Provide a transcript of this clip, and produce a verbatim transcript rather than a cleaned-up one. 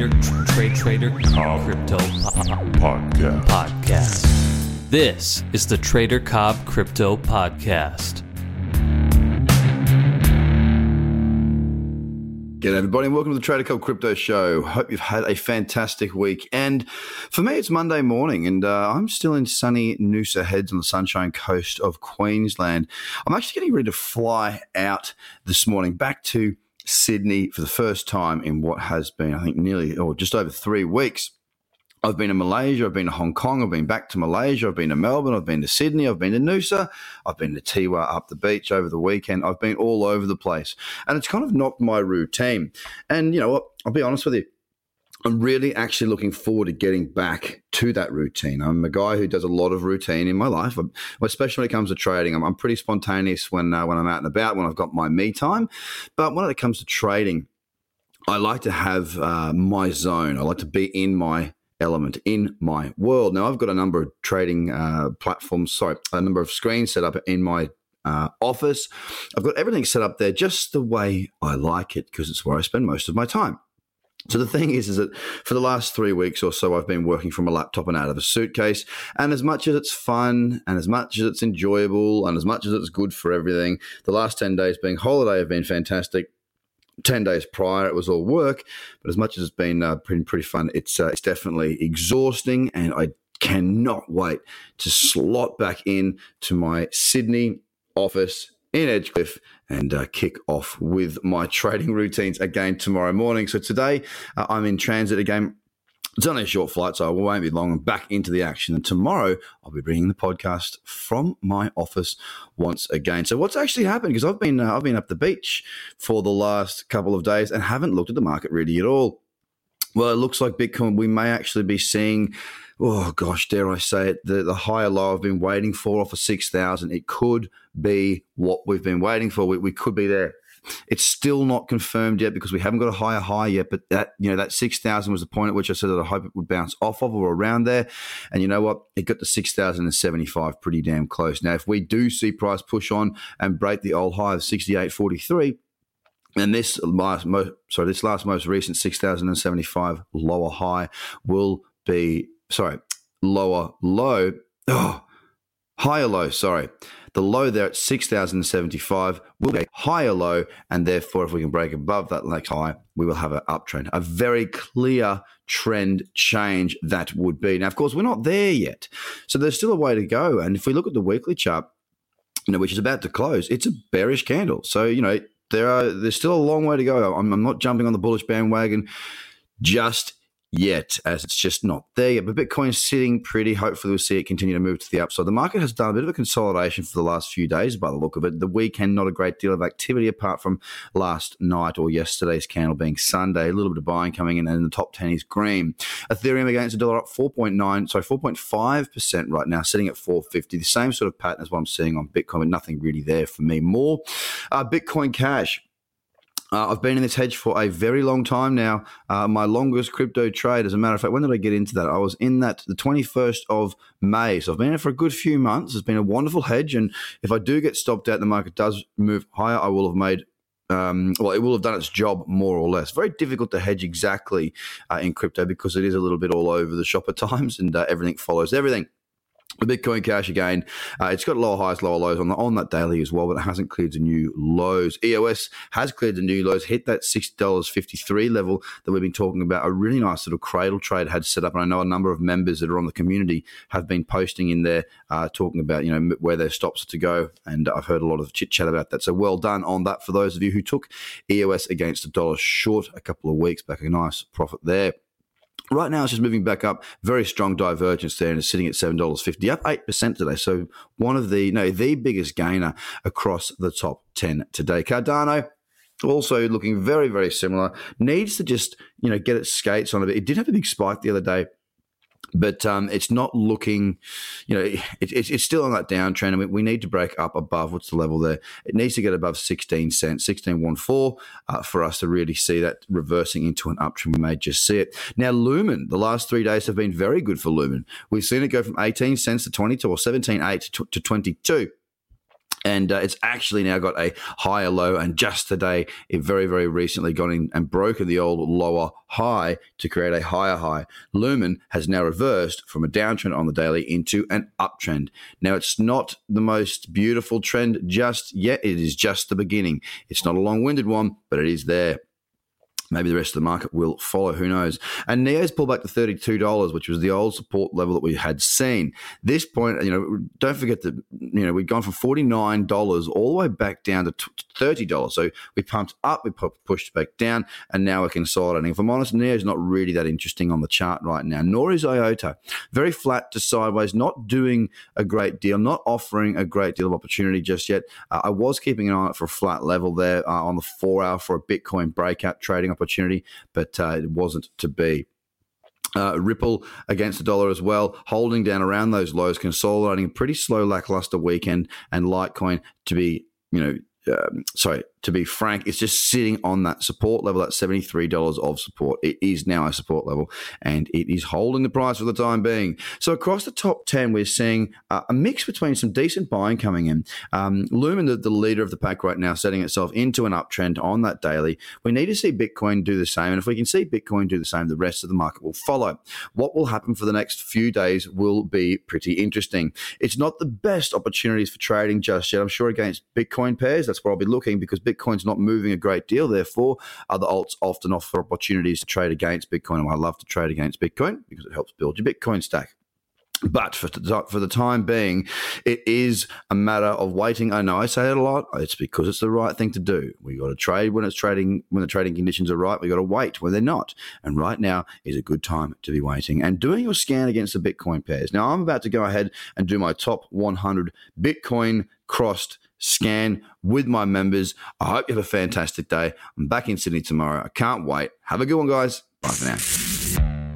Trader, tra trade, Trader Cobb Crypto po podcast. podcast. This is the Trader Cobb Crypto Podcast. G'day everybody and welcome to the Trader Cobb Crypto Show. Hope you've had a fantastic week. And for me, it's Monday morning and uh, I'm still in sunny Noosa Heads on the Sunshine Coast of Queensland. I'm actually getting ready to fly out this morning back to Sydney for the first time in what has been, I think, nearly or just over three weeks. I've been to Malaysia, I've been to Hong Kong, I've been back to Malaysia, I've been to Melbourne, I've been to Sydney, I've been to Noosa, I've been to Tiwa up the beach over the weekend, I've been all over the place. And it's kind of not my routine. And you know what, I'll be honest with you, I'm really actually looking forward to getting back to that routine. I'm a guy who does a lot of routine in my life, especially when it comes to trading. I'm, I'm pretty spontaneous when uh, when I'm out and about, when I've got my me time. But when it comes to trading, I like to have uh, my zone. I like to be in my element, in my world. Now, I've got a number of trading uh, platforms, sorry, a number of screens set up in my uh, office. I've got everything set up there just the way I like it because it's where I spend most of my time. So the thing is, is that for the last three weeks or so, I've been working from a laptop and out of a suitcase. And as much as it's fun and as much as it's enjoyable and as much as it's good for everything, the last ten days being holiday have been fantastic. ten days prior, it was all work. But as much as it's been uh, pretty, pretty fun, it's, uh, it's definitely exhausting. And I cannot wait to slot back in to my Sydney office in Edgecliff and uh, kick off with my trading routines again tomorrow morning. So today uh, I'm in transit again. It's only a short flight, so I won't be long. I'm back into the action. And tomorrow I'll be bringing the podcast from my office once again. So what's actually happened? Because I've been uh, I've been up the beach for the last couple of days and haven't looked at the market really at all. Well, it looks like Bitcoin, we may actually be seeing, oh gosh, dare I say it, the, the higher low I've been waiting for off of six thousand. It could be what we've been waiting for. We, we could be there. It's still not confirmed yet because we haven't got a higher high yet, but that, you know, that six thousand was the point at which I said that I hope it would bounce off of or around there. And you know what? It got to six thousand seventy-five pretty damn close. Now, if we do see price push on and break the old high of sixty-eight forty-three, and this last, most, sorry, this last most recent six thousand seventy-five lower high will be, sorry, lower low, oh, higher low, sorry. The low there at six thousand seventy-five will be a higher low, and therefore if we can break above that next high, we will have an uptrend, a very clear trend change that would be. Now, of course, we're not there yet, so there's still a way to go. And if we look at the weekly chart, you know, which is about to close, it's a bearish candle. So, you know, There are, there's still a long way to go. I'm, I'm not jumping on the bullish bandwagon just yet, as it's just not there yet. But Bitcoin's sitting pretty. Hopefully, we'll see it continue to move to the upside. The market has done a bit of a consolidation for the last few days by the look of it. The weekend, not a great deal of activity apart from last night or yesterday's candle being Sunday. A little bit of buying coming in, and the top ten is green. Ethereum against the dollar up four point nine, sorry, four point five percent right now, sitting at four fifty. The same sort of pattern as what I'm seeing on Bitcoin, but nothing really there for me more. Uh, Bitcoin Cash. Uh, I've been in this hedge for a very long time now. Uh, my longest crypto trade, as a matter of fact, when did I get into that? I was in that the twenty-first of May. So I've been in it for a good few months. It's been a wonderful hedge. And if I do get stopped out, the market does move higher, I will have made, um, well, it will have done its job more or less. Very difficult to hedge exactly uh, in crypto because it is a little bit all over the shop at times and uh, everything follows everything. The Bitcoin Cash again, uh, it's got lower highs, lower lows on the, on that daily as well, but it hasn't cleared the new lows. E O S has cleared the new lows, hit that six dollars fifty-three level that we've been talking about. A really nice little cradle trade had set up, and I know a number of members that are on the community have been posting in there uh, talking about, you know, where their stops are to go, and I've heard a lot of chit-chat about that. So well done on that for those of you who took E O S against the dollar short a couple of weeks back. A nice profit there. Right now, it's just moving back up. Very strong divergence there, and it's sitting at seven dollars fifty, up eight percent today. So one of the, no, the biggest gainer across the top ten today. Cardano also looking very, very similar. Needs to just, you know, get its skates on a bit. It did have a big spike the other day, but um, it's not looking, you know, it, it, it's still on that downtrend, and we, we need to break up above, what's the level there? It needs to get above sixteen cents, sixteen fourteen, uh, for us to really see that reversing into an uptrend. We may just see it. Now, Lumen, the last three days have been very good for Lumen. We've seen it go from eighteen cents to twenty-two, or seventeen eight to twenty-two. And uh, it's actually now got a higher low, and just today it very, very recently got in and broken the old lower high to create a higher high. Lumen has now reversed from a downtrend on the daily into an uptrend. Now, it's not the most beautiful trend just yet. It is just the beginning. It's not a long-winded one, but it is there. Maybe the rest of the market will follow. Who knows? And Neo's pulled back to thirty-two dollars, which was the old support level that we had seen. This point, you know, don't forget that, you know, we've gone from forty-nine dollars all the way back down to thirty dollars. So we pumped up, we pushed back down, and now we're consolidating. If I'm honest, Neo's not really that interesting on the chart right now, nor is IOTA. Very flat to sideways, not doing a great deal, not offering a great deal of opportunity just yet. Uh, I was keeping an eye on it for a flat level there uh, on the four hour for a Bitcoin breakout trading opportunity, but uh, it wasn't to be. Uh, Ripple against the dollar as well, holding down around those lows, consolidating a pretty slow, lackluster weekend, and Litecoin to be, you know, Um, sorry, to be frank, it's just sitting on that support level, that seventy-three dollars of support. It is now a support level, and it is holding the price for the time being. So across the top ten, we're seeing uh, a mix between some decent buying coming in. Um, Lumen, the, the leader of the pack right now, setting itself into an uptrend on that daily. We need to see Bitcoin do the same, and if we can see Bitcoin do the same, the rest of the market will follow. What will happen for the next few days will be pretty interesting. It's not the best opportunities for trading just yet. I'm sure against Bitcoin pairs, that's where I'll be looking, because Bitcoin's not moving a great deal. Therefore, other alts often offer opportunities to trade against Bitcoin. And I love to trade against Bitcoin because it helps build your Bitcoin stack. But for the time being, it is a matter of waiting. I know I say it a lot. It's because it's the right thing to do. We got to trade when it's trading, when the trading conditions are right. We got to wait when they're not. And right now is a good time to be waiting and doing your scan against the Bitcoin pairs. Now, I'm about to go ahead and do my top one hundred Bitcoin crossed scan with my members. I hope you have a fantastic day. I'm back in Sydney tomorrow. I can't wait. Have a good one, guys. Bye for now.